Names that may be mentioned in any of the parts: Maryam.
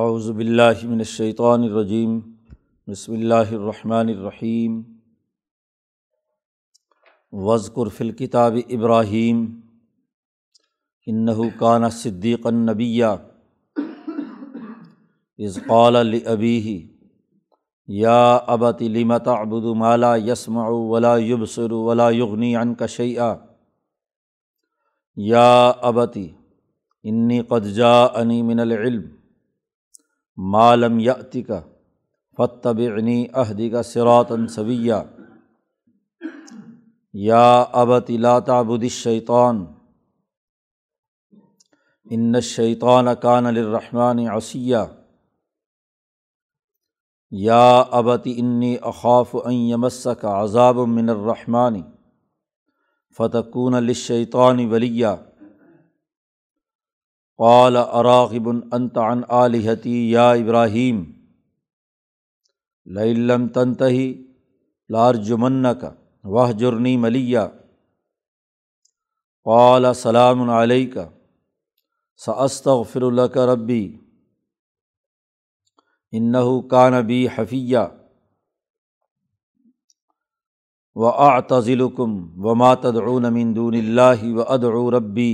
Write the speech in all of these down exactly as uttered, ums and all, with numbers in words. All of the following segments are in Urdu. اعوذ باللہ من الشیطان الرجیم، بسم اللہ الرحمن الرحیم۔ واذکر فی الکتاب ابراہیم انہ کان صدیقا نبیا اذ قال لابیہ یا ابت لم تعبد ما لا یسمع ولا یبصر ولا یغنی عنک شیئا یا ابت انی قد جاءنی من العلم ما لم یأتک فاتبعنی اہدک صراطا سویا یا ابت لا تعبد الشیطان ان الشیطان کان للرحمن عصیا یا ابت انی اخاف ان یمسک عذاب من الرحمن فتکون للشیطان ولیا قال اراغب انت عن آلہتی یا ابراہیم لئن لم تنتہ لارجمنک واہجرنی ملیا قال سلام علیک سأستغفر لک ربی انہ کان بی حفیا واعتزلکم وما تدعون من دون اللہ وادعو ربی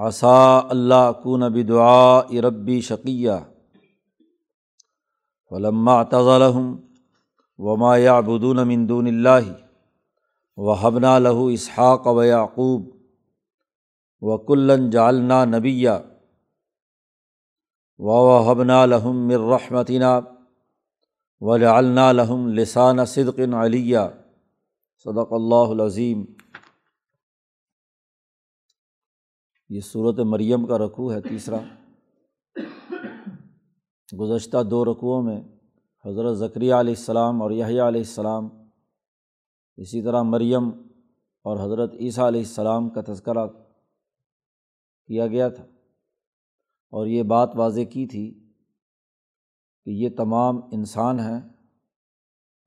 عسى ألا أكون بدعاء ربي شقيا فلما اعتزلهم وما يعبدون من دون الله وهبنا له إسحاق ويعقوب وكلا جعلنا نبيا ووهبنا لهم من رحمتنا وجعلنا لهم لسان صدق عليا، صدق الله العظيم۔ یہ سورۃ مریم کا رکوع ہے تیسرا۔ گزشتہ دو رکوعوں میں حضرت زکریا علیہ السلام اور یحییٰ علیہ السلام، اسی طرح مریم اور حضرت عیسیٰ علیہ السلام کا تذکرہ کیا گیا تھا، اور یہ بات واضح کی تھی کہ یہ تمام انسان ہیں،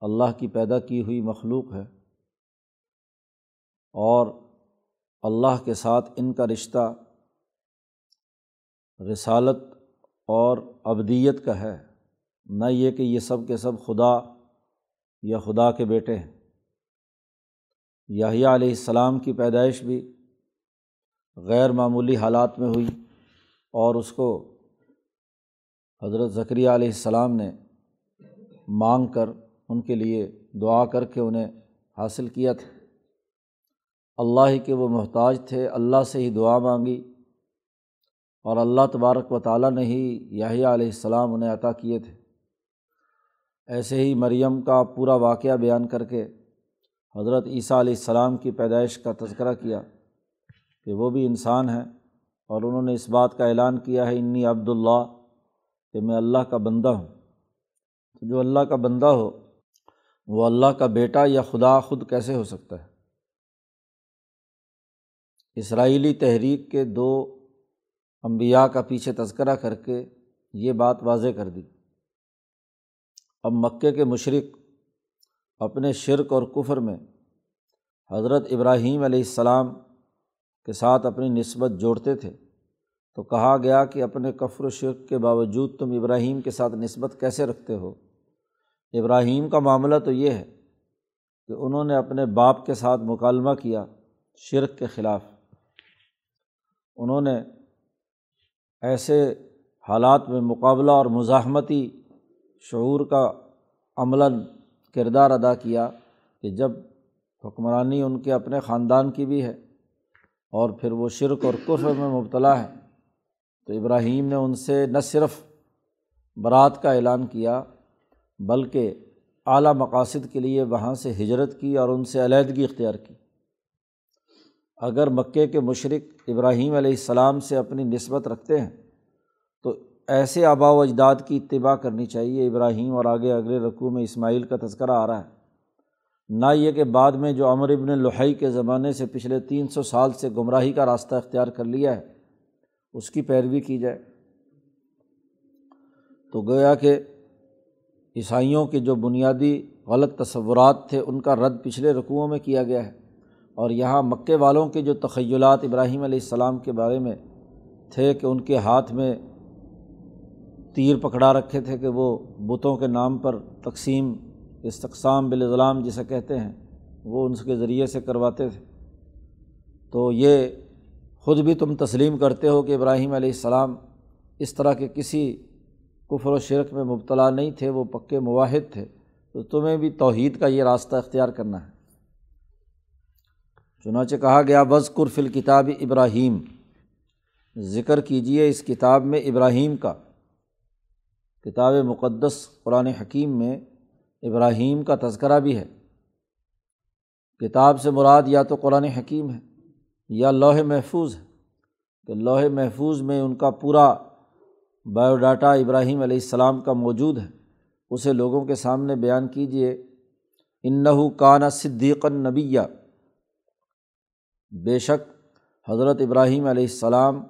اللہ کی پیدا کی ہوئی مخلوق ہے، اور اللہ کے ساتھ ان کا رشتہ رسالت اور عبدیت کا ہے، نہ یہ کہ یہ سب کے سب خدا یا خدا کے بیٹے ہیں۔ یحییٰ علیہ السلام کی پیدائش بھی غیر معمولی حالات میں ہوئی، اور اس کو حضرت زکریا علیہ السلام نے مانگ کر، ان کے لیے دعا کر کے انہیں حاصل کیا تھا۔ اللہ ہی کے وہ محتاج تھے، اللہ سے ہی دعا مانگی، اور اللہ تبارک و تعالیٰ نے ہی یحییٰ علیہ السلام انہیں عطا کیے تھے۔ ایسے ہی مریم کا پورا واقعہ بیان کر کے حضرت عیسیٰ علیہ السلام کی پیدائش کا تذکرہ کیا کہ وہ بھی انسان ہیں، اور انہوں نے اس بات کا اعلان کیا ہے انی عبد اللہ، کہ میں اللہ کا بندہ ہوں۔ تو جو اللہ کا بندہ ہو وہ اللہ کا بیٹا یا خدا خود کیسے ہو سکتا ہے؟ اسرائیلی تحریک کے دو انبیاء کا پیچھے تذکرہ کر کے یہ بات واضح کر دی۔ اب مکے کے مشرک اپنے شرک اور کفر میں حضرت ابراہیم علیہ السلام کے ساتھ اپنی نسبت جوڑتے تھے، تو کہا گیا کہ اپنے کفر و شرک کے باوجود تم ابراہیم کے ساتھ نسبت کیسے رکھتے ہو؟ ابراہیم کا معاملہ تو یہ ہے کہ انہوں نے اپنے باپ کے ساتھ مکالمہ کیا شرک کے خلاف، انہوں نے ایسے حالات میں مقابلہ اور مزاحمتی شعور کا عملاً کردار ادا کیا کہ جب حکمرانی ان کے اپنے خاندان کی بھی ہے اور پھر وہ شرک اور کفر میں مبتلا ہے، تو ابراہیم نے ان سے نہ صرف برات کا اعلان کیا بلکہ اعلیٰ مقاصد کے لیے وہاں سے ہجرت کی اور ان سے علیحدگی اختیار کی۔ اگر مکے کے مشرک ابراہیم علیہ السلام سے اپنی نسبت رکھتے ہیں تو ایسے آباء و اجداد کی اتباع کرنی چاہیے۔ ابراہیم اور آگے اگلے رکوع میں اسماعیل کا تذکرہ آ رہا ہے، نہ یہ کہ بعد میں جو عمرو بن لحی کے زمانے سے پچھلے تین سو سال سے گمراہی کا راستہ اختیار کر لیا ہے، اس کی پیروی کی جائے۔ تو گویا کہ عیسائیوں کے جو بنیادی غلط تصورات تھے ان کا رد پچھلے رکوعوں میں کیا گیا ہے، اور یہاں مکے والوں کے جو تخیلات ابراہیم علیہ السلام کے بارے میں تھے کہ ان کے ہاتھ میں تیر پکڑا رکھے تھے کہ وہ بتوں کے نام پر تقسیم استقسام بالاظلام جسے کہتے ہیں وہ ان کے ذریعے سے کرواتے تھے۔ تو یہ خود بھی تم تسلیم کرتے ہو کہ ابراہیم علیہ السلام اس طرح کے کسی کفر و شرک میں مبتلا نہیں تھے، وہ پکے موحد تھے، تو تمہیں بھی توحید کا یہ راستہ اختیار کرنا ہے۔ چنانچہ کہا گیا وذکر فی الکتاب ابراہیم، ذکر کیجئے اس کتاب میں ابراہیم کا۔ کتاب مقدس قرآن حکیم میں ابراہیم کا تذکرہ بھی ہے۔ کتاب سے مراد یا تو قرآن حکیم ہے یا لوح محفوظ ہے کہ لوح محفوظ میں ان کا پورا بایو ڈاٹا ابراہیم علیہ السلام کا موجود ہے، اسے لوگوں کے سامنے بیان کیجئے۔ انہ کان صدیقا نبیا، بے شک حضرت ابراہیم علیہ السلام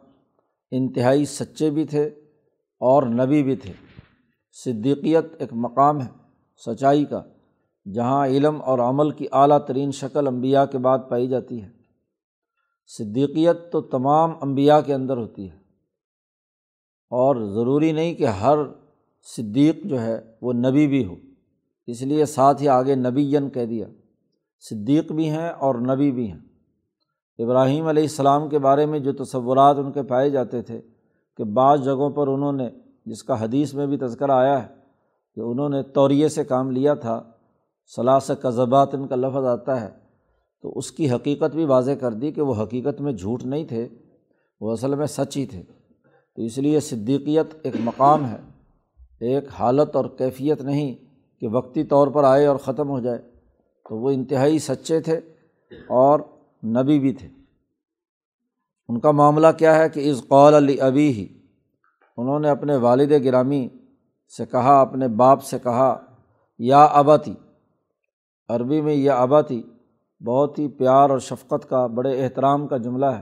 انتہائی سچے بھی تھے اور نبی بھی تھے۔ صدیقیت ایک مقام ہے سچائی کا جہاں علم اور عمل کی اعلیٰ ترین شکل انبیاء کے بعد پائی جاتی ہے۔ صدیقیت تو تمام انبیاء کے اندر ہوتی ہے، اور ضروری نہیں کہ ہر صدیق جو ہے وہ نبی بھی ہو، اس لیے ساتھ ہی آگے نبیًا کہہ دیا، صدیق بھی ہیں اور نبی بھی ہیں۔ ابراہیم علیہ السلام کے بارے میں جو تصورات ان کے پائے جاتے تھے کہ بعض جگہوں پر انہوں نے، جس کا حدیث میں بھی تذکرہ آیا ہے کہ انہوں نے توریے سے کام لیا تھا، ثلاث کذبات ان کا لفظ آتا ہے، تو اس کی حقیقت بھی واضح کر دی کہ وہ حقیقت میں جھوٹ نہیں تھے، وہ اصل میں سچ ہی تھے۔ تو اس لیے صدیقیت ایک مقام ہے، ایک حالت اور کیفیت نہیں کہ وقتی طور پر آئے اور ختم ہو جائے۔ تو وہ انتہائی سچے تھے اور نبی بھی تھے۔ ان کا معاملہ کیا ہے کہ اذ قال لابیہ، انہوں نے اپنے والد گرامی سے کہا، اپنے باپ سے کہا، یا ابتی۔ عربی میں یا ابتی بہت ہی پیار اور شفقت کا، بڑے احترام کا جملہ ہے۔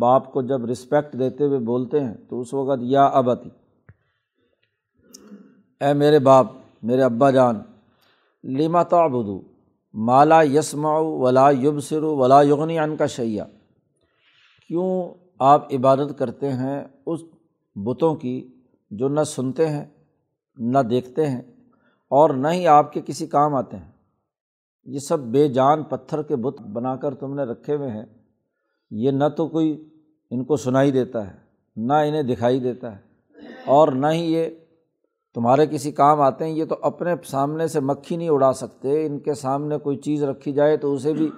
باپ کو جب رسپیکٹ دیتے ہوئے بولتے ہیں تو اس وقت یا ابتی، اے میرے باپ، میرے ابا جان، لما تعبدو ما لا یسمع ولا یبصر ولا یغنی عنک شیئا، کیوں آپ عبادت کرتے ہیں اس بتوں کی جو نہ سنتے ہیں نہ دیکھتے ہیں اور نہ ہی آپ کے کسی کام آتے ہیں؟ یہ سب بے جان پتھر کے بت بنا کر تم نے رکھے ہوئے ہیں، یہ نہ تو کوئی ان کو سنائی دیتا ہے، نہ انہیں دکھائی دیتا ہے، اور نہ ہی یہ تمہارے کسی کام آتے ہیں۔ یہ تو اپنے سامنے سے مکھی نہیں اڑا سکتے، ان کے سامنے کوئی چیز رکھی جائے تو اسے بھی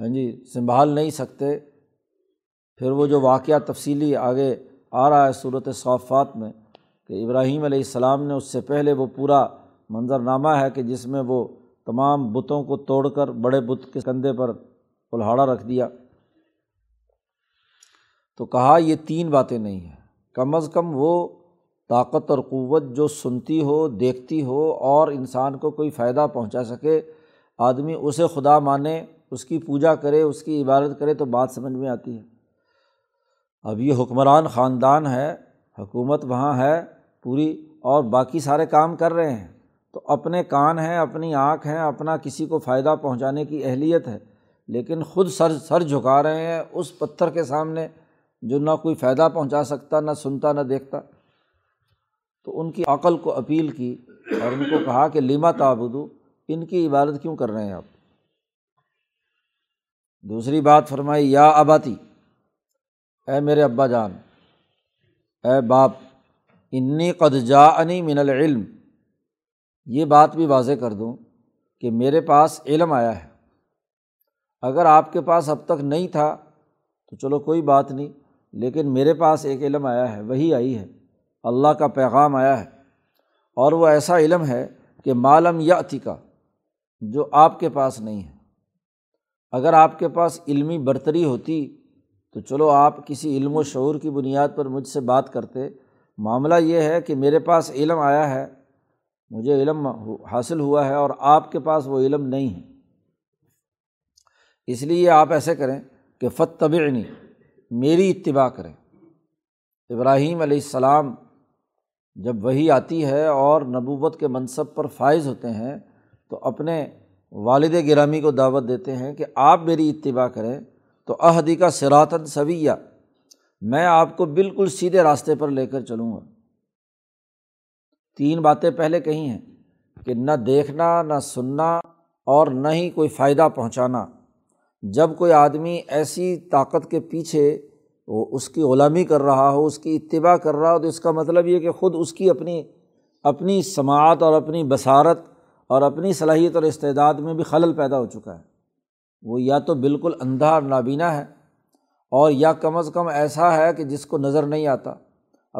ہاں جی سنبھال نہیں سکتے۔ پھر وہ جو واقعہ تفصیلی آگے آ رہا ہے سورۃ الصافات میں کہ ابراہیم علیہ السلام نے اس سے پہلے وہ پورا منظرنامہ ہے کہ جس میں وہ تمام بتوں کو توڑ کر بڑے بت کے کندھے پر کلہاڑا رکھ دیا۔ تو کہا یہ تین باتیں نہیں ہیں، کم از کم وہ طاقت اور قوت جو سنتی ہو، دیکھتی ہو اور انسان کو کوئی فائدہ پہنچا سکے، آدمی اسے خدا مانے، اس کی پوجا کرے، اس کی عبادت کرے تو بات سمجھ میں آتی ہے۔ اب یہ حکمران خاندان ہے، حکومت وہاں ہے پوری، اور باقی سارے کام کر رہے ہیں، تو اپنے کان ہیں، اپنی آنکھ ہیں، اپنا کسی کو فائدہ پہنچانے کی اہلیت ہے، لیکن خود سر سر جھکا رہے ہیں اس پتھر کے سامنے جو نہ کوئی فائدہ پہنچا سکتا، نہ سنتا، نہ دیکھتا۔ تو ان کی عقل کو اپیل کی اور ان کو کہا کہ لما تعبدو، ان کی عبادت کیوں کر رہے ہیں آپ؟ دوسری بات فرمائی یا اباتی، اے میرے ابا جان، اے باپ، انی قد جاءنی من العلم، یہ بات بھی واضح کر دوں کہ میرے پاس علم آیا ہے۔ اگر آپ کے پاس اب تک نہیں تھا تو چلو کوئی بات نہیں، لیکن میرے پاس ایک علم آیا ہے، وحی آئی ہے، اللہ کا پیغام آیا ہے، اور وہ ایسا علم ہے کہ ما لم یأتک، جو آپ کے پاس نہیں ہے۔ اگر آپ کے پاس علمی برتری ہوتی تو چلو آپ کسی علم و شعور کی بنیاد پر مجھ سے بات کرتے، معاملہ یہ ہے کہ میرے پاس علم آیا ہے، مجھے علم حاصل ہوا ہے، اور آپ کے پاس وہ علم نہیں ہے۔ اس لیے آپ ایسے کریں کہ فاتبعنی، میری اتباع کریں۔ ابراہیم علیہ السلام جب وحی آتی ہے اور نبوت کے منصب پر فائز ہوتے ہیں تو اپنے والد گرامی کو دعوت دیتے ہیں کہ آپ میری اتباع کریں، تو اہدی کا صراطا سویہ، میں آپ کو بالکل سیدھے راستے پر لے کر چلوں گا۔ تین باتیں پہلے کہی ہیں کہ نہ دیکھنا نہ سننا اور نہ ہی کوئی فائدہ پہنچانا۔ جب کوئی آدمی ایسی طاقت کے پیچھے وہ اس کی غلامی کر رہا ہو، اس کی اتباع کر رہا ہو، تو اس کا مطلب یہ کہ خود اس کی اپنی اپنی سماعت اور اپنی بصارت اور اپنی صلاحیت اور استعداد میں بھی خلل پیدا ہو چکا ہے۔ وہ یا تو بالکل اندھا اور نابینا ہے، اور یا کم از کم ایسا ہے کہ جس کو نظر نہیں آتا۔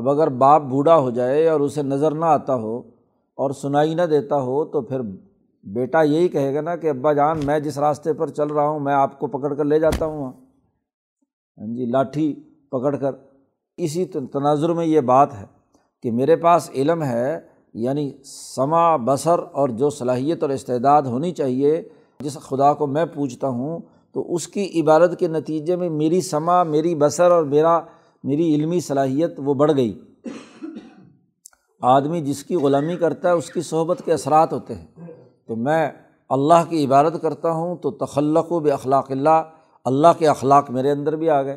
اب اگر باپ بوڑھا ہو جائے اور اسے نظر نہ آتا ہو اور سنائی نہ دیتا ہو تو پھر بیٹا یہی کہے گا نا کہ ابا جان میں جس راستے پر چل رہا ہوں میں آپ کو پکڑ کر لے جاتا ہوں، ہاں جی لاٹھی پکڑ کر۔ اسی تناظر میں یہ بات ہے کہ میرے پاس علم ہے، یعنی سمع بصر اور جو صلاحیت اور استعداد ہونی چاہیے، جس خدا کو میں پوجتا ہوں تو اس کی عبادت کے نتیجے میں میری سمع، میری بصر اور میرا میری علمی صلاحیت وہ بڑھ گئی۔ آدمی جس کی غلامی کرتا ہے اس کی صحبت کے اثرات ہوتے ہیں۔ تو میں اللہ کی عبادت کرتا ہوں تو تخلق و باخلاق اللہ، اللہ کے اخلاق میرے اندر بھی آ گئے،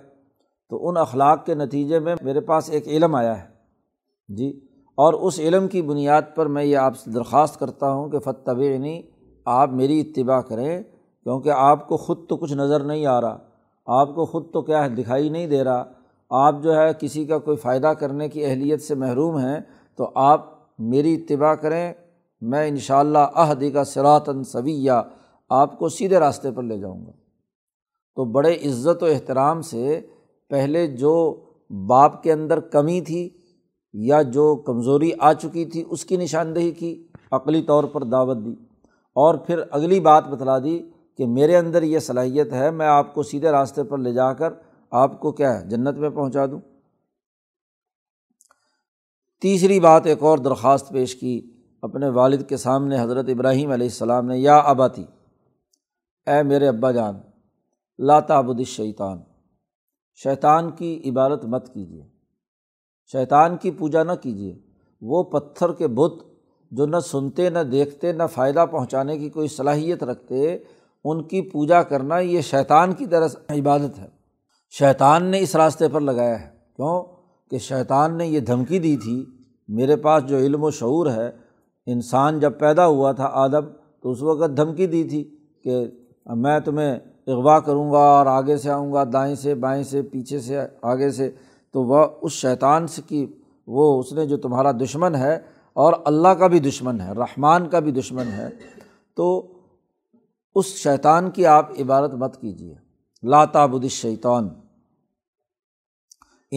تو ان اخلاق کے نتیجے میں میرے پاس ایک علم آیا ہے جی، اور اس علم کی بنیاد پر میں یہ آپ سے درخواست کرتا ہوں کہ فتبعنی، آپ میری اتباع کریں، کیونکہ آپ کو خود تو کچھ نظر نہیں آ رہا، آپ کو خود تو کیا ہے دکھائی نہیں دے رہا، آپ جو ہے کسی کا کوئی فائدہ کرنے کی اہلیت سے محروم ہیں، تو آپ میری اتباع کریں، میں انشاءاللہ اہدیک صراطا سویہ، آپ کو سیدھے راستے پر لے جاؤں گا۔ تو بڑے عزت و احترام سے پہلے جو باپ کے اندر کمی تھی یا جو کمزوری آ چکی تھی اس کی نشاندہی کی، عقلی طور پر دعوت دی، اور پھر اگلی بات بتلا دی کہ میرے اندر یہ صلاحیت ہے، میں آپ کو سیدھے راستے پر لے جا کر آپ کو کیا ہے جنت میں پہنچا دوں۔ تیسری بات ایک اور درخواست پیش کی اپنے والد کے سامنے حضرت ابراہیم علیہ السلام نے، یا اباتی، اے میرے ابا جان، لا تعبد الشیطان، شیطان کی عبادت مت کیجیے، شیطان کی پوجا نہ کیجیے، وہ پتھر کے بت جو نہ سنتے نہ دیکھتے نہ فائدہ پہنچانے کی کوئی صلاحیت رکھتے، ان کی پوجا کرنا یہ شیطان کی طرح عبادت ہے۔ شیطان نے اس راستے پر لگایا ہے، کیوں کہ شیطان نے یہ دھمکی دی تھی، میرے پاس جو علم و شعور ہے، انسان جب پیدا ہوا تھا آدم تو اس وقت دھمکی دی تھی کہ میں تمہیں اغوا کروں گا اور آگے سے آؤں گا، دائیں سے بائیں سے، پیچھے سے آگے سے، تو وہ اس شیطان سے کی وہ اس نے جو تمہارا دشمن ہے اور اللہ کا بھی دشمن ہے، رحمان کا بھی دشمن ہے، تو اس شیطان کی آپ عبادت مت کیجیے۔ لا تعبد الشیطان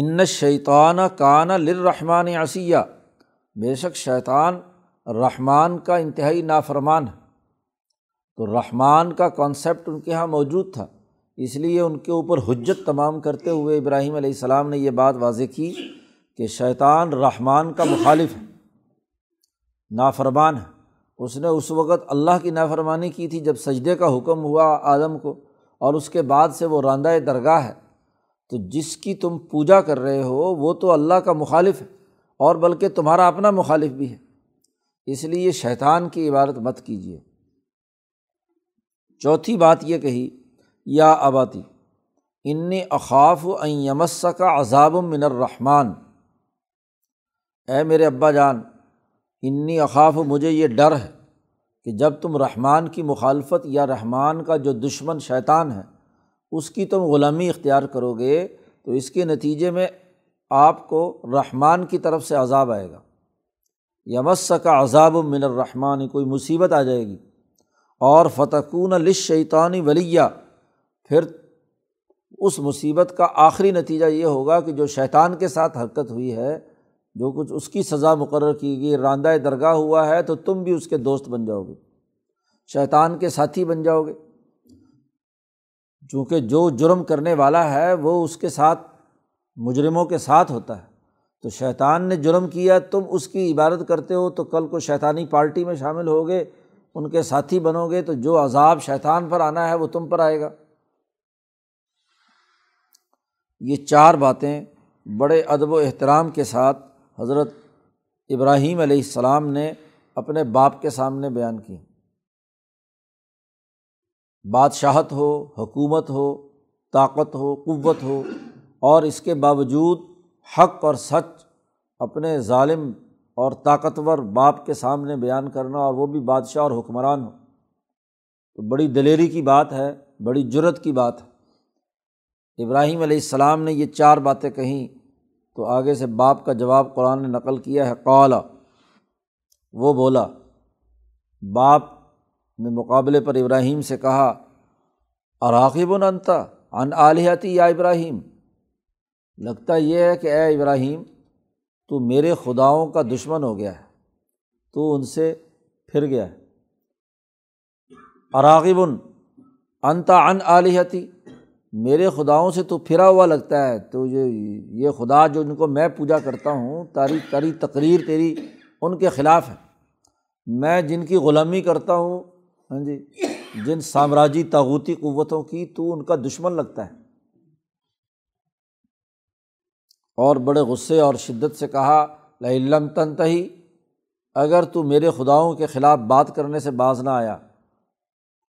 ان الشیطان کان للرحمن عصیا، بے شک شیطان رحمان کا انتہائی نافرمان ہے۔ تو رحمان کا کانسیپٹ ان کے ہاں موجود تھا، اس لیے ان کے اوپر حجت تمام کرتے ہوئے ابراہیم علیہ السلام نے یہ بات واضح کی کہ شیطان رحمان کا مخالف ہے، نافرمان ہے۔ اس نے اس وقت اللہ کی نافرمانی کی تھی جب سجدے کا حکم ہوا آدم کو، اور اس کے بعد سے وہ راندہ درگاہ ہے، تو جس کی تم پوجا کر رہے ہو وہ تو اللہ کا مخالف ہے، اور بلکہ تمہارا اپنا مخالف بھی ہے، اس لیے شیطان کی عبادت مت کیجیے۔ چوتھی بات یہ کہی، یا اباتی انی اخاف ان یمسک عذاب من الرحمن، اے میرے ابا جان، انی اخاف، مجھے یہ ڈر ہے کہ جب تم رحمان کی مخالفت یا رحمان کا جو دشمن شیطان ہے اس کی تم غلامی اختیار کرو گے تو اس کے نتیجے میں آپ کو رحمان کی طرف سے عذاب آئے گا۔ یمسک عذاب من الرحمن، کوئی مصیبت آ جائے گی، اور فتکون للشیطان ولیہ، پھر اس مصیبت کا آخری نتیجہ یہ ہوگا کہ جو شیطان کے ساتھ حرکت ہوئی ہے، جو کچھ اس کی سزا مقرر کی گئی، راندہ درگاہ ہوا ہے، تو تم بھی اس کے دوست بن جاؤ گے، شیطان کے ساتھی بن جاؤ گے، چونکہ جو جرم کرنے والا ہے وہ اس کے ساتھ مجرموں کے ساتھ ہوتا ہے، تو شیطان نے جرم کیا، تم اس کی عبادت کرتے ہو تو کل کو شیطانی پارٹی میں شامل ہوگے، ان کے ساتھی بنو گے، تو جو عذاب شیطان پر آنا ہے وہ تم پر آئے گا۔ یہ چار باتیں بڑے ادب و احترام کے ساتھ حضرت ابراہیم علیہ السلام نے اپنے باپ کے سامنے بیان کی۔ بادشاہت ہو، حکومت ہو، طاقت ہو، قوت ہو، اور اس کے باوجود حق اور سچ اپنے ظالم اور طاقتور باپ کے سامنے بیان کرنا، اور وہ بھی بادشاہ اور حکمران ہو، تو بڑی دلیری کی بات ہے، بڑی جرت کی بات ہے۔ ابراہیم علیہ السلام نے یہ چار باتیں کہیں تو آگے سے باپ کا جواب قرآن نے نقل کیا ہے، قال، وہ بولا۔ باپ نے مقابلے پر ابراہیم سے کہا، اراغب انت عن آلہتی یا ابراہیم، لگتا یہ ہے کہ اے ابراہیم تو میرے خداؤں کا دشمن ہو گیا ہے، تو ان سے پھر گیا ہے۔ اراغب انت عن آلہتی، میرے خداؤں سے تو پھرا ہوا لگتا ہے، تو یہ خدا جو ان کو میں پوجا کرتا ہوں، تاری تاری تقریر تیری ان کے خلاف ہے، میں جن کی غلامی کرتا ہوں، ہاں جی، جن سامراجی طاغوتی قوتوں کی، تو ان کا دشمن لگتا ہے۔ اور بڑے غصے اور شدت سے کہا، لئن لم تنتہ، اگر تو میرے خداؤں کے خلاف بات کرنے سے باز نہ آیا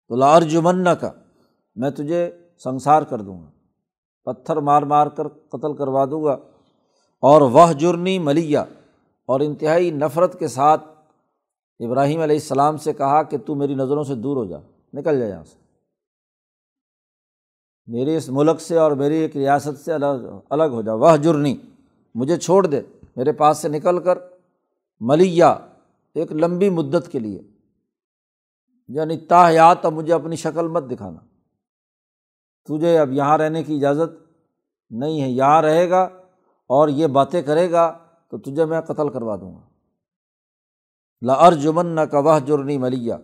تو لارجمنک، میں تجھے سنسار کر دوں گا، پتھر مار مار کر قتل کروا دوں گا، اور وہجرنی ملیہ، اور انتہائی نفرت کے ساتھ ابراہیم علیہ السلام سے کہا کہ تو میری نظروں سے دور ہو جا، نکل جا یہاں سے، میرے اس ملک سے اور میری ایک ریاست سے الگ الگ ہو جا، وہجرنی، مجھے چھوڑ دے، میرے پاس سے نکل کر، ملیہ، ایک لمبی مدت کے لیے، یعنی تاحیات اب مجھے اپنی شکل مت دکھانا، تجھے اب یہاں رہنے کی اجازت نہیں ہے، یہاں رہے گا اور یہ باتیں کرے گا تو تجھے میں قتل کروا دوں گا، لَأَرْجُمَنَّكَ وَاهْجُرْنِي مَلِيًّا۔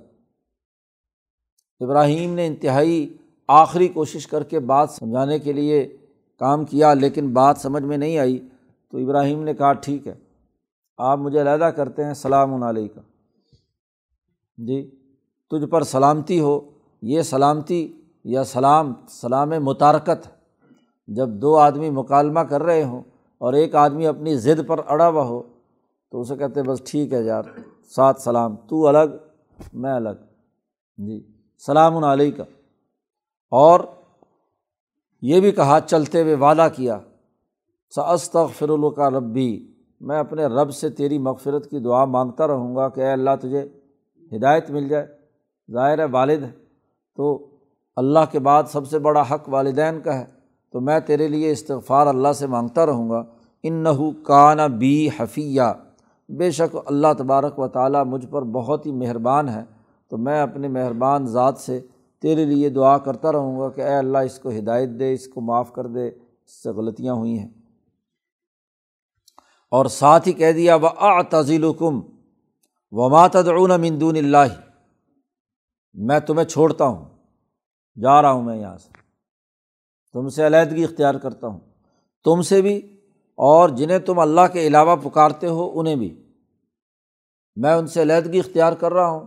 ابراہیم نے انتہائی آخری کوشش کر کے بات سمجھانے کے لیے کام کیا، لیکن بات سمجھ میں نہیں آئی، تو ابراہیم نے کہا ٹھیک ہے، آپ مجھے علیحدہ کرتے ہیں، سلام علیکم، جی تجھ پر سلامتی ہو۔ یہ سلامتی یا سلام، سلام متارکت، جب دو آدمی مکالمہ کر رہے ہوں اور ایک آدمی اپنی ضد پر اڑا ہوا ہو تو اسے کہتے ہیں بس ٹھیک ہے یار، ساتھ سلام، تو الگ میں الگ، جی سلام علیکم۔ اور یہ بھی کہا چلتے ہوئے، وعدہ کیا، سأستغفر لک ربی، میں اپنے رب سے تیری مغفرت کی دعا مانگتا رہوں گا کہ اے اللہ تجھے ہدایت مل جائے۔ ظاہر ہے والد ہے، تو اللہ کے بعد سب سے بڑا حق والدین کا ہے، تو میں تیرے لیے استغفار اللہ سے مانگتا رہوں گا۔ انہ کان بی حفیہ، بے شک اللہ تبارک و تعالیٰ مجھ پر بہت ہی مہربان ہے، تو میں اپنے مہربان ذات سے تیرے لیے دعا کرتا رہوں گا کہ اے اللہ اس کو ہدایت دے، اس کو معاف کر دے، اس سے غلطیاں ہوئی ہیں۔ اور ساتھ ہی کہہ دیا، وَأَعْتَزِلُكُمْ وَمَا تَدْعُونَ مِن دُونِ اللّٰہِ، میں تمہیں چھوڑتا ہوں، جا رہا ہوں، میں یہاں سے تم سے علیحدگی اختیار کرتا ہوں، تم سے بھی اور جنہیں تم اللہ کے علاوہ پکارتے ہو انہیں بھی، میں ان سے علیحدگی اختیار کر رہا ہوں۔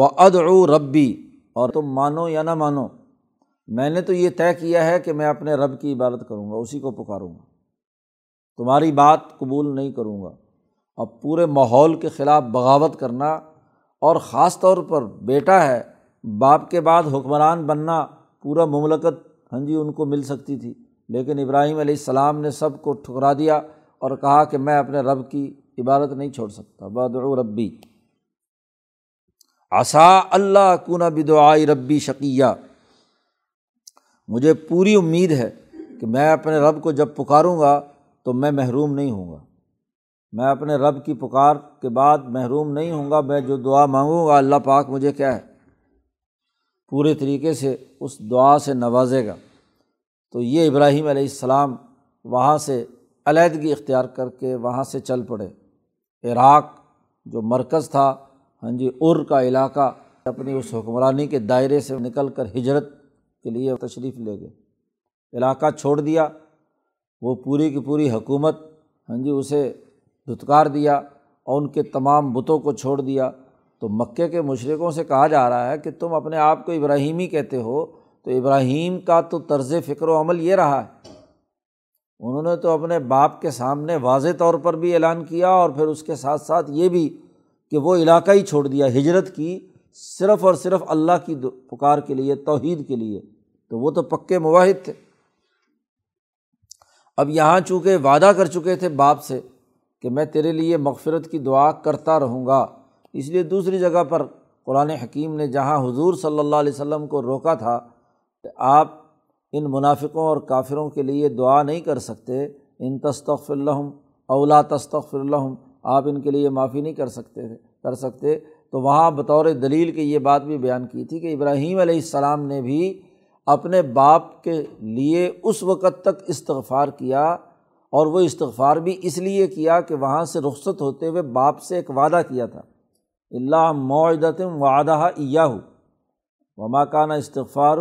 وَأَدْعُو رَبِّی، اور تم مانو یا نہ مانو، میں نے تو یہ طے کیا ہے کہ میں اپنے رب کی عبادت کروں گا، اسی کو پکاروں گا، تمہاری بات قبول نہیں کروں گا۔ اب پورے ماحول کے خلاف بغاوت کرنا، اور خاص طور پر بیٹا ہے، باپ کے بعد حکمران بننا، پورا مملکت ہاں جی ان کو مل سکتی تھی، لیکن ابراہیم علیہ السلام نے سب کو ٹھکرا دیا اور کہا کہ میں اپنے رب کی عبادت نہیں چھوڑ سکتا۔ وَأَدْعُو رَبِّی عَسَىٰ أَلَّا أَكُونَ بِدُعَاءِ رَبِّی شَقِیًّا، مجھے پوری امید ہے کہ میں اپنے رب کو جب پکاروں گا تو میں محروم نہیں ہوں گا، میں اپنے رب کی پکار کے بعد محروم نہیں ہوں گا، میں جو دعا مانگوں گا اللہ پاک مجھے کیا ہے پورے طریقے سے اس دعا سے نوازے گا۔ تو یہ ابراہیم علیہ السلام وہاں سے علیحدگی اختیار کر کے وہاں سے چل پڑے، عراق جو مرکز تھا، ہاں جی ار کا علاقہ، اپنی اس حکمرانی کے دائرے سے نکل کر ہجرت کے لیے تشریف لے گئے، علاقہ چھوڑ دیا، وہ پوری کی پوری حکومت ہاں جی اسے دھتکار دیا، اور ان کے تمام بتوں کو چھوڑ دیا۔ تو مکے کے مشرکوں سے کہا جا رہا ہے کہ تم اپنے آپ کو ابراہیمی کہتے ہو، تو ابراہیم کا تو طرز فکر و عمل یہ رہا ہے، انہوں نے تو اپنے باپ کے سامنے واضح طور پر بھی اعلان کیا، اور پھر اس کے ساتھ ساتھ یہ بھی کہ وہ علاقہ ہی چھوڑ دیا، ہجرت کی صرف اور صرف اللہ کی پکار کے لیے، توحید کے لیے، تو وہ تو پکے موحد تھے۔ اب یہاں چونکہ وعدہ کر چکے تھے باپ سے کہ میں تیرے لیے مغفرت کی دعا کرتا رہوں گا۔ اس لیے دوسری جگہ پر قرآن حکیم نے جہاں حضور صلی اللہ علیہ وسلم کو روکا تھا کہ آپ ان منافقوں اور کافروں کے لیے دعا نہیں کر سکتے، ان تستغفر لہم او لا تستغفر لہم، آپ ان کے لیے معافی نہیں کر سکتے کر سکتے تو وہاں بطور دلیل کے یہ بات بھی بیان کی تھی کہ ابراہیم علیہ السلام نے بھی اپنے باپ کے لیے اس وقت تک استغفار کیا، اور وہ استغفار بھی اس لیے کیا کہ وہاں سے رخصت ہوتے ہوئے باپ سے ایک وعدہ کیا تھا، اللہ موعدۃ وعدہا ایاہ وما کان استغفار۔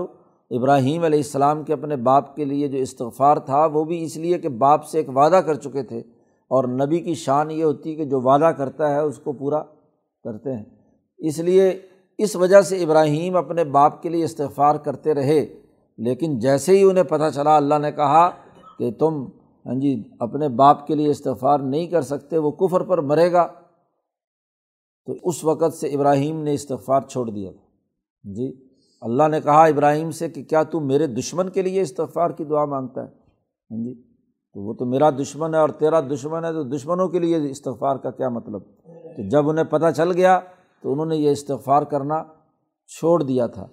ابراہیم علیہ السلام کے اپنے باپ کے لیے جو استغفار تھا وہ بھی اس لیے کہ باپ سے ایک وعدہ کر چکے تھے، اور نبی کی شان یہ ہوتی کہ جو وعدہ کرتا ہے اس کو پورا کرتے ہیں، اس لیے اس وجہ سے ابراہیم اپنے باپ کے لیے استغفار کرتے رہے۔ لیکن جیسے ہی انہیں پتہ چلا، اللہ نے کہا کہ تم ہاں جی اپنے باپ کے لیے استغفار نہیں کر سکتے، وہ کفر پر مرے گا، تو اس وقت سے ابراہیم نے استغفار چھوڑ دیا۔ جی اللہ نے کہا ابراہیم سے کہ کیا تو میرے دشمن کے لیے استغفار کی دعا مانگتا ہے؟ ہاں جی تو وہ تو میرا دشمن ہے اور تیرا دشمن ہے، تو دشمنوں کے لیے استغفار کا کیا مطلب؟ تو جب انہیں پتہ چل گیا تو انہوں نے یہ استغفار کرنا چھوڑ دیا تھا،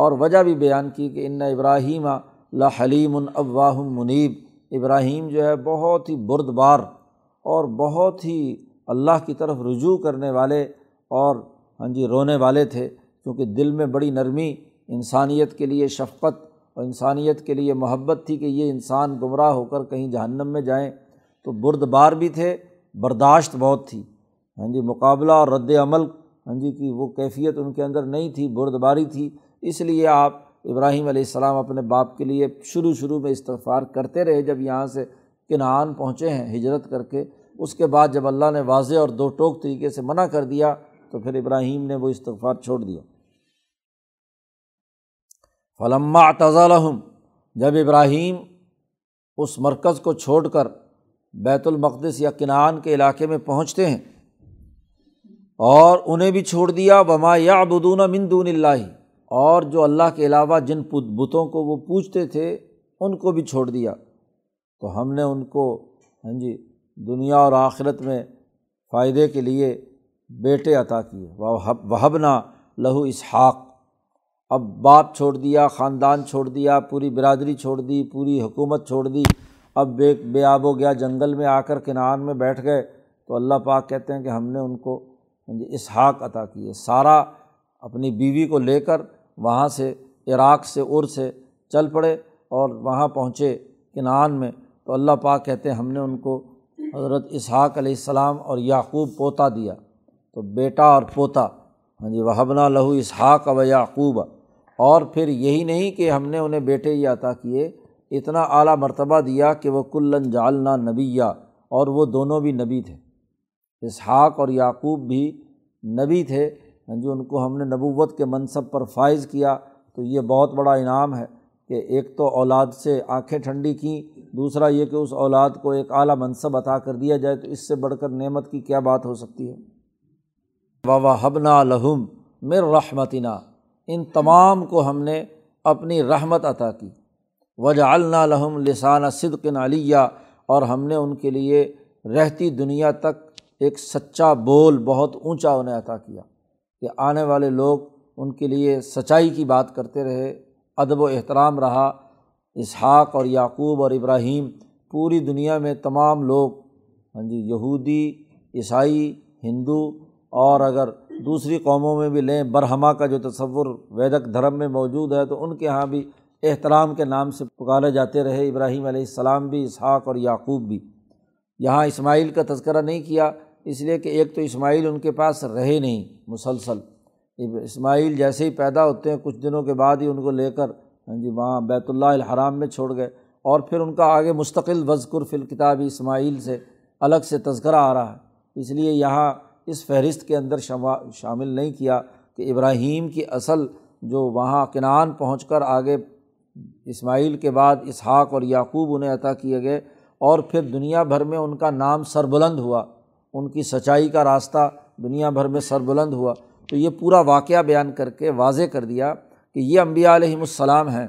اور وجہ بھی بیان کی کہ ان ابراہیم لحلیم اواہ منیب، ابراہیم جو ہے بہت ہی بردبار اور بہت ہی اللہ کی طرف رجوع کرنے والے اور ہاں جی رونے والے تھے، کیونکہ دل میں بڑی نرمی، انسانیت کے لیے شفقت اور انسانیت کے لیے محبت تھی کہ یہ انسان گمراہ ہو کر کہیں جہنم میں جائیں، تو بردبار بھی تھے، برداشت بہت تھی، ہاں جی مقابلہ اور رد عمل ہاں جی کی وہ کیفیت ان کے اندر نہیں تھی، بردباری تھی۔ اس لیے آپ ابراہیم علیہ السلام اپنے باپ کے لیے شروع شروع میں استغفار کرتے رہے، جب یہاں سے کنعان پہنچے ہیں ہجرت کر کے، اس کے بعد جب اللہ نے واضح اور دو ٹوک طریقے سے منع کر دیا تو پھر ابراہیم نے وہ استغفار چھوڑ دیا۔ فلما اعتزلہم، جب ابراہیم اس مرکز کو چھوڑ کر بیت المقدس یا کنعان کے علاقے میں پہنچتے ہیں اور انہیں بھی چھوڑ دیا، وما یعبدون من دون اللہ، اور جو اللہ کے علاوہ جن بتوں کو وہ پوجتے تھے ان کو بھی چھوڑ دیا، تو ہم نے ان کو ہاں جی دنیا اور آخرت میں فائدے کے لیے بیٹے عطا کیے، وہبنا لہو اسحاق۔ اب باپ چھوڑ دیا، خاندان چھوڑ دیا، پوری برادری چھوڑ دی، پوری حکومت چھوڑ دی، اب بے بے آب ہو گیا، جنگل میں آ کر کنعان میں بیٹھ گئے، تو اللہ پاک کہتے ہیں کہ ہم نے ان کو اسحاق عطا کیے۔ سارا اپنی بیوی کو لے کر وہاں سے عراق سے اور سے چل پڑے اور وہاں پہنچے کنعان میں، تو اللہ پاک کہتے ہیں ہم نے ان کو حضرت اسحاق علیہ السلام اور یعقوب پوتا دیا، تو بیٹا اور پوتا، ہاں جی وہبنا لہو اسحاق و یعقوب۔ اور پھر یہی نہیں کہ ہم نے انہیں بیٹے یہ عطا کیے، اتنا اعلیٰ مرتبہ دیا کہ وہ کلن جعلنا نبیا، اور وہ دونوں بھی نبی تھے، اسحاق اور یعقوب بھی نبی تھے، ہاں جی ان کو ہم نے نبوت کے منصب پر فائز کیا، تو یہ بہت بڑا انعام ہے کہ ایک تو اولاد سے آنکھیں ٹھنڈی کیں، دوسرا یہ کہ اس اولاد کو ایک اعلیٰ منصب عطا کر دیا جائے، تو اس سے بڑھ کر نعمت کی کیا بات ہو سکتی ہے۔ وَوَهَبْنَا لَهُمْ مِن رَحْمَتِنَا، ان تمام کو ہم نے اپنی رحمت عطا کی، وَجَعَلْنَا لَهُمْ لِسَانَ صِدْقٍ عَلِيًّا، اور ہم نے ان کے لیے رہتی دنیا تک ایک سچا بول بہت اونچا انہیں عطا کیا، کہ آنے والے لوگ ان کے لیے سچائی کی بات کرتے رہے، ادب و احترام رہا۔ اسحاق اور یعقوب اور ابراہیم پوری دنیا میں تمام لوگ ہاں جی یہودی، عیسائی، ہندو، اور اگر دوسری قوموں میں بھی لیں، برہما کا جو تصور ویدک دھرم میں موجود ہے، تو ان کے ہاں بھی احترام کے نام سے پکارے جاتے رہے، ابراہیم علیہ السلام بھی، اسحاق اور یعقوب بھی۔ یہاں اسماعیل کا تذکرہ نہیں کیا، اس لیے کہ ایک تو اسماعیل ان کے پاس رہے نہیں، مسلسل اسماعیل جیسے ہی پیدا ہوتے ہیں کچھ دنوں کے بعد ہی ان کو لے کر ہاں جی وہاں بیت اللہ الحرام میں چھوڑ گئے، اور پھر ان کا آگے مستقل وذکر فی الکتاب اسماعیل سے الگ سے تذکرہ آ رہا ہے، اس لیے یہاں اس فہرست کے اندر شامل نہیں کیا کہ ابراہیم کی اصل جو وہاں کنعان پہنچ کر آگے اسماعیل کے بعد اسحاق اور یعقوب انہیں عطا کیے گئے، اور پھر دنیا بھر میں ان کا نام سربلند ہوا، ان کی سچائی کا راستہ دنیا بھر میں سربلند ہوا۔ تو یہ پورا واقعہ بیان کر کے واضح کر دیا کہ یہ انبیاء علیہم السلام ہیں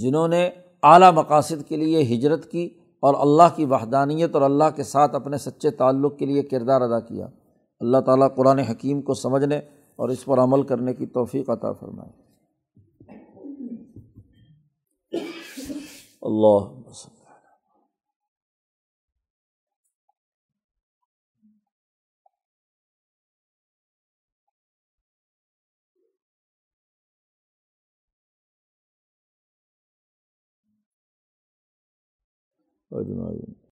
جنہوں نے اعلیٰ مقاصد کے لیے ہجرت کی، اور اللہ کی وحدانیت اور اللہ کے ساتھ اپنے سچے تعلق کے لیے کردار ادا کیا۔ اللہ تعالیٰ قرآن حکیم کو سمجھنے اور اس پر عمل کرنے کی توفیق عطا فرمائے۔ اللہم صل۔ اور